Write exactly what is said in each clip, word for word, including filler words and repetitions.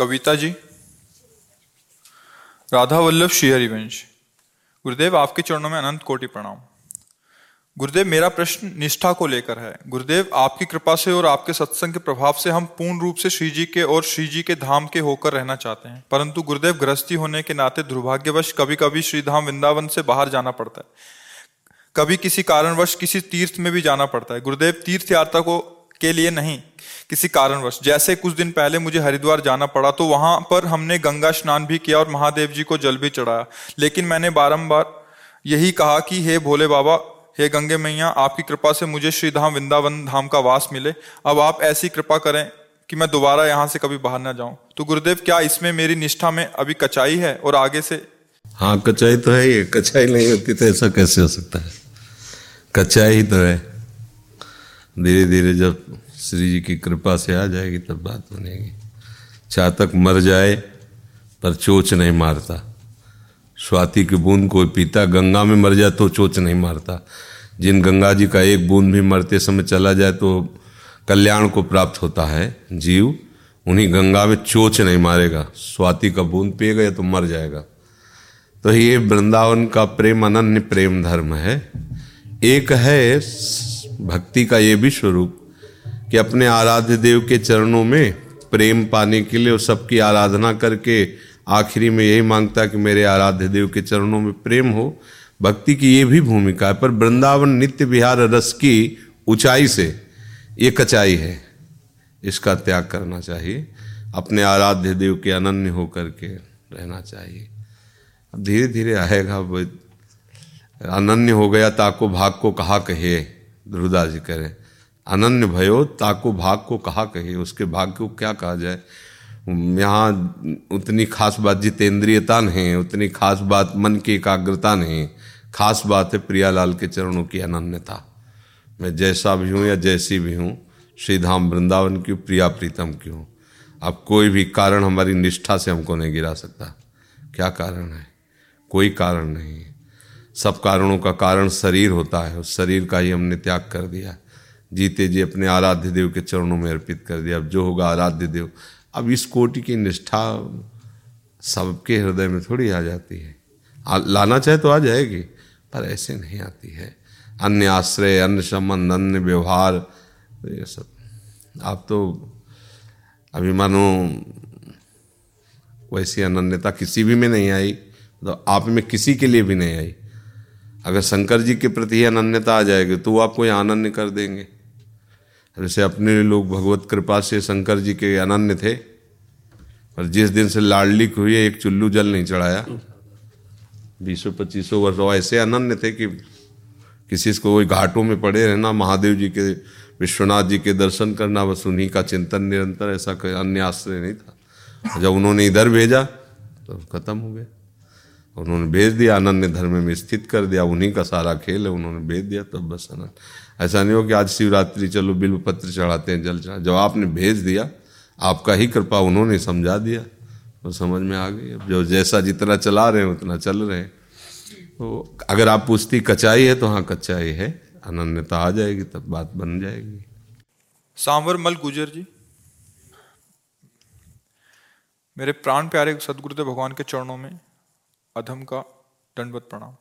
कविता जी, राधा वल्लभ श्री हरिवंश। गुरुदेव, आपके चरणों में अनंत कोटि प्रणाम। गुरुदेव, मेरा प्रश्न निष्ठा को लेकर है। गुरुदेव, आपकी कृपा से और आपके सत्संग के प्रभाव से हम पूर्ण रूप से श्री जी के और श्री जी के धाम के होकर रहना चाहते हैं, परंतु गुरुदेव, गृहस्थी होने के नाते दुर्भाग्यवश कभी कभी श्री धाम वृन्दावन से बाहर जाना पड़ता है, कभी किसी कारणवश किसी तीर्थ में भी जाना पड़ता है। गुरुदेव, तीर्थ यात्रा को के लिए नहीं, किसी कारणवश, जैसे कुछ दिन पहले मुझे हरिद्वार जाना पड़ा तो वहां पर हमने गंगा स्नान भी किया और महादेव जी को जल भी चढ़ाया, लेकिन मैंने बारंबार यही कहा कि हे भोले बाबा, हे गंगे मैया, आपकी कृपा से मुझे श्री धाम वृंदावन धाम का वास मिले। अब आप ऐसी कृपा करें कि मैं दोबारा यहाँ से कभी बाहर ना जाऊं। तो गुरुदेव, क्या इसमें मेरी निष्ठा में अभी कचाई है और आगे से? हाँ, कचाई तो है ही। कचाई नहीं होती तो ऐसा कैसे हो सकता है? कचाई तो है, धीरे धीरे जब श्री जी की कृपा से आ जाएगी तब बात बनेगी। चातक मर जाए पर चोंच नहीं मारता, स्वाति की बूंद कोई पीता, गंगा में मर जाए तो चोंच नहीं मारता। जिन गंगा जी का एक बूंद भी मरते समय चला जाए तो कल्याण को प्राप्त होता है जीव, उन्हीं गंगा में चोंच नहीं मारेगा। स्वाति का बूंद पिए गए तो मर जाएगा। तो ये वृंदावन का प्रेम अनन्य प्रेम धर्म है। एक है भक्ति का ये भी स्वरूप कि अपने आराध्य देव के चरणों में प्रेम पाने के लिए और सबकी आराधना करके आखिरी में यही मांगता कि मेरे आराध्य देव के चरणों में प्रेम हो। भक्ति की ये भी भूमिका है। पर वृंदावन नित्य विहार रस की ऊंचाई से ये कचाई है, इसका त्याग करना चाहिए। अपने आराध्य देव के अनन्य होकर के रहना चाहिए। अब धीरे धीरे आएगा। अनन्य हो गया ताको भाग को कहा कहे, दुर्दास जी कह रहे हैं, अनन्य भयो ताको भाग को कहा कहे, उसके भाग को क्या कहा जाए। यहाँ उतनी खास बात जितेंद्रियता नहीं, उतनी खास बात मन की एकाग्रता नहीं, खास बात है प्रियालाल के चरणों की अनन्यता। मैं जैसा भी हूँ या जैसी भी हूँ, श्री धाम वृंदावन की प्रिया प्रीतम की हूँ। अब कोई भी कारण हमारी निष्ठा से हमको नहीं गिरा सकता। क्या कारण है? कोई कारण नहीं। सब कारणों का कारण शरीर होता है, उस शरीर का ही हमने त्याग कर दिया। जीते जी अपने आराध्य देव के चरणों में अर्पित कर दिया। अब जो होगा आराध्य देव। अब इस कोटि की निष्ठा सबके हृदय में थोड़ी आ जाती है। आ, लाना चाहे तो आ जाएगी, पर ऐसे नहीं आती है। अन्य आश्रय, अन्य संबंध, अन्य व्यवहार, तो ये सब। आप तो अभिमानो वैसी अनन्यता किसी भी में नहीं आई, तो आप में किसी के लिए भी नहीं आई। अगर शंकर जी के प्रति ही अनन्यता आ जाएगी तो वो आपको यहाँ अनन्य कर देंगे। जैसे अपने लोग भगवत कृपा से शंकर जी के अनन्य थे, और जिस दिन से लाडली को हुई एक चुल्लू जल नहीं चढ़ाया। बीसों पच्चीसों वर्ष वो ऐसे अनन्य थे कि किसी को कोई घाटों में पड़े रहना, महादेव जी के, विश्वनाथ जी के दर्शन करना, बस उन्हीं का चिंतन निरंतर, ऐसा कोई अन्य आश्रय नहीं था। जब उन्होंने इधर भेजा तो खत्म हो गया। उन्होंने भेज दिया, अनन्य धर्म में स्थित कर दिया। उन्हीं का सारा खेल है, उन्होंने भेज दिया तब बस अनन्य। ऐसा नहीं हो कि आज शिवरात्रि चलो बिल्वपत्र चढ़ाते हैं, जल चढ़ा। जब आपने भेज दिया, आपका ही कृपा, उन्होंने समझा दिया, वो समझ में आ गई। अब जो जैसा जितना चला रहे हैं उतना चल रहे हैं। तो अगर आप पूछती कचाई है तो हाँ, कचाई है। अनन्यता आ जाएगी तब बात बन जाएगी। सांवर मल गुजर जी, मेरे प्राण प्यारे सदगुरुदेव भगवान के चरणों में अधम का दंडवत प्रणाम।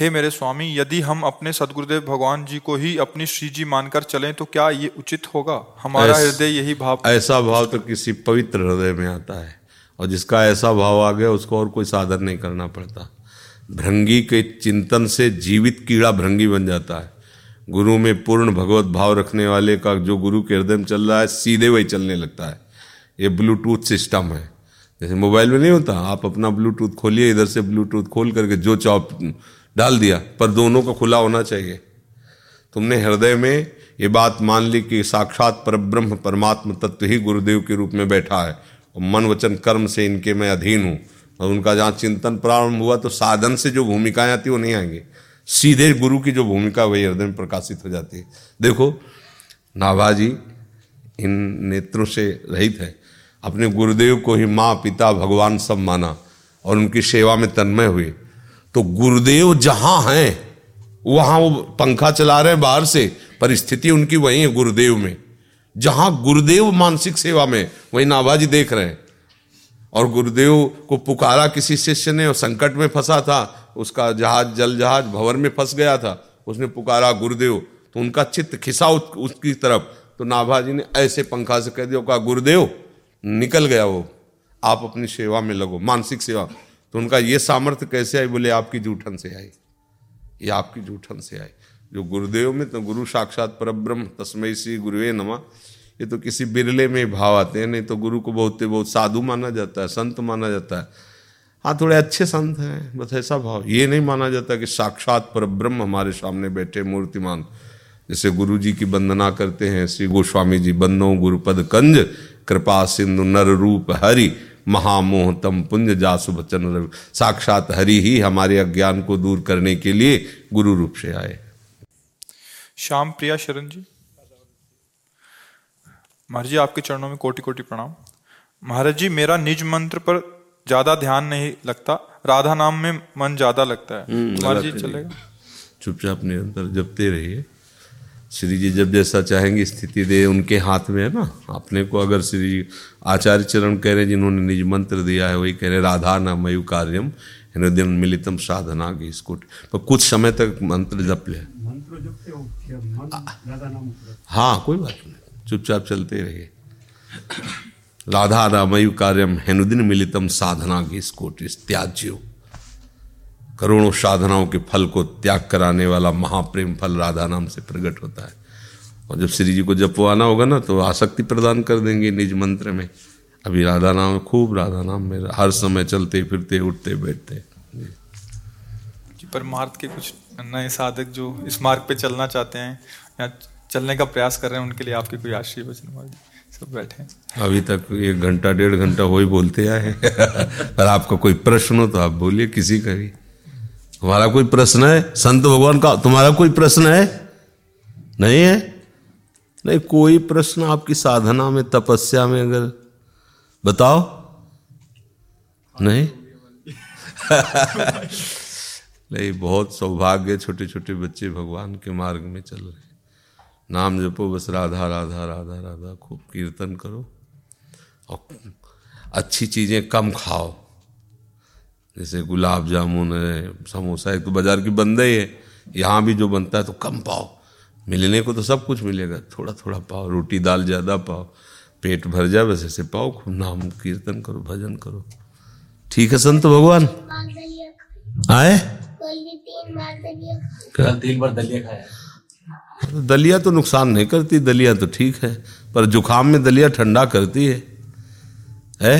हे मेरे स्वामी, यदि हम अपने सदगुरुदेव भगवान जी को ही अपनी श्री जी मानकर चलें तो क्या ये उचित होगा? हमारा हृदय यही भाव, ऐसा भाव तो किसी पवित्र हृदय में आता है, और जिसका ऐसा भाव आ गया उसको और कोई साधन नहीं करना पड़ता। भृंगी के चिंतन से जीवित कीड़ा भृंगी बन जाता है। गुरु में पूर्ण भगवत भाव रखने वाले का, जो गुरु के हृदय में चल रहा है, सीधे वही चलने लगता है। ये ब्लूटूथ सिस्टम है, जैसे मोबाइल में नहीं होता, आप अपना ब्लूटूथ खोलिए, इधर से ब्लूटूथ खोल करके जो चॉप डाल दिया, पर दोनों का खुला होना चाहिए। तुमने हृदय में ये बात मान ली कि साक्षात परब्रह्म परमात्म तत्व ही गुरुदेव के रूप में बैठा है, और मन वचन कर्म से इनके मैं अधीन हूँ, और उनका जहाँ चिंतन प्रारंभ हुआ तो साधन से जो भूमिकाएँ आती वो नहीं आएंगी, सीधे गुरु की जो भूमिका वही हृदय में प्रकाशित हो जाती है। देखो नाभाजी इन नेत्रों से रहित है, अपने गुरुदेव को ही माँ पिता भगवान सब माना और उनकी सेवा में तन्मय हुए, तो गुरुदेव जहाँ हैं वहाँ वो पंखा चला रहे हैं बाहर से, पर स्थिति उनकी वही है गुरुदेव में। जहाँ गुरुदेव मानसिक सेवा में, वही नाभाजी देख रहे हैं, और गुरुदेव को पुकारा किसी शिष्य ने, और संकट में फंसा था, उसका जहाज जल जहाज भंवर में फंस गया था, उसने पुकारा गुरुदेव, तो उनका चित्त खिंचा उसकी तरफ, तो नाभाजी ने ऐसे पंखा से कह दिया, कहा गुरुदेव, निकल गया वो, आप अपनी सेवा में लगो, मानसिक सेवा। तो उनका ये सामर्थ्य कैसे आई? बोले आपकी जूठन से आई, ये आपकी जूठन से आई। जो गुरुदेव में, तो गुरु साक्षात परब्रह्म तस्मै श्री गुरुवे नमः, ये तो किसी बिरले में भाव आते हैं, नहीं तो गुरु को बहुत बहुत साधु माना जाता है, संत माना जाता है। हाँ, थोड़े अच्छे संत हैं, बस ऐसा भाव। ये नहीं माना जाता कि साक्षात परब्रह्म हमारे सामने बैठे मूर्तिमान। जैसे गुरु जी की वंदना करते हैं श्री गोस्वामी जी, बंदो गुरुपद कंज, कृपा सिंधु नर रूप हरि, महामोह तम पुंज जासु बचन रवि। साक्षात हरि ही हमारे अज्ञान को दूर करने के लिए गुरु रूप से आए। श्याम प्रिया शरण जी महाराज जी, आपके चरणों में कोटि कोटि प्रणाम। महाराज जी, मेरा निज मंत्र पर ज्यादा ध्यान नहीं लगता, राधा नाम में मन ज्यादा लगता है, महाराज जी चलेगा? चुपचाप निरंतर जपते रहिए। श्री जी जब जैसा चाहेंगे स्थिति दे, उनके हाथ में है ना। अपने को अगर श्री जी आचार्य चरण कह रहे, जिन्होंने निज मंत्र दिया है, वही कह रहे राधा नामयु कार्यम हृदय मिलितम साधना की। इसको पर कुछ समय तक मंत्र जप ले, मंत्र जपते हो राधा नाम। हाँ, कोई बात नहीं, चुपचाप चलते रहिए। राधा नामयु कार्यम हृदय मिलितम साधना की। इसको त्याज्यो, करोड़ों साधनाओं के फल को त्याग कराने वाला महाप्रेम फल राधा नाम से प्रकट होता है। और जब श्री जी को जपवाना होगा ना, तो आसक्ति प्रदान कर देंगे निज मंत्र में। अभी राधा नाम, खूब राधा नाम में हर समय, चलते फिरते उठते बैठते। पर मार्ग के कुछ नए साधक जो इस मार्ग पे चलना चाहते हैं या चलने का प्रयास कर रहे हैं, उनके लिए आपके कोई आशीर्वचन? सब बैठे हैं अभी तक, एक घंटा डेढ़ घंटा हो ही बोलते आए हैं। पर आपका कोई प्रश्न हो तो आप बोलिए, किसी का भी। तुम्हारा कोई प्रश्न है संत भगवान का? तुम्हारा कोई प्रश्न है? नहीं है? नहीं कोई प्रश्न आपकी साधना में, तपस्या में? अगर बताओ। नहीं? नहीं, बहुत सौभाग्य, छोटे छोटे बच्चे भगवान के मार्ग में चल रहे हैं। नाम जपो, बस राधा राधा राधा राधा, खूब कीर्तन करो, और अच्छी चीजें कम खाओ, जैसे गुलाब जामुन है, समोसा, एक तो बाज़ार की बंद ही है, यहाँ भी जो बनता है तो कम पाओ। मिलने को तो सब कुछ मिलेगा, थोड़ा थोड़ा पाओ, रोटी दाल ज़्यादा पाओ, पेट भर जाए, बस ऐसे पाओ। खूब नाम कीर्तन करो, भजन करो, ठीक है? संत भगवान आए, दलिया तो नुकसान नहीं करती, दलिया तो ठीक है, पर जुकाम में दलिया ठंडा करती है। है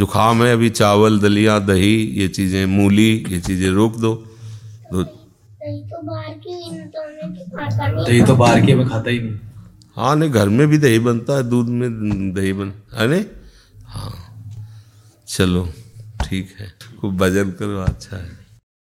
जुकाम है अभी, चावल, दलिया, दही, ये चीज़ें, मूली, ये चीज़ें रोक दो। दही तो बाहर के में खाता ही नहीं। हाँ, नहीं, घर में भी दही बनता है, दूध में दही बन, अरे हाँ, चलो ठीक है, खूब भजन करो, अच्छा है।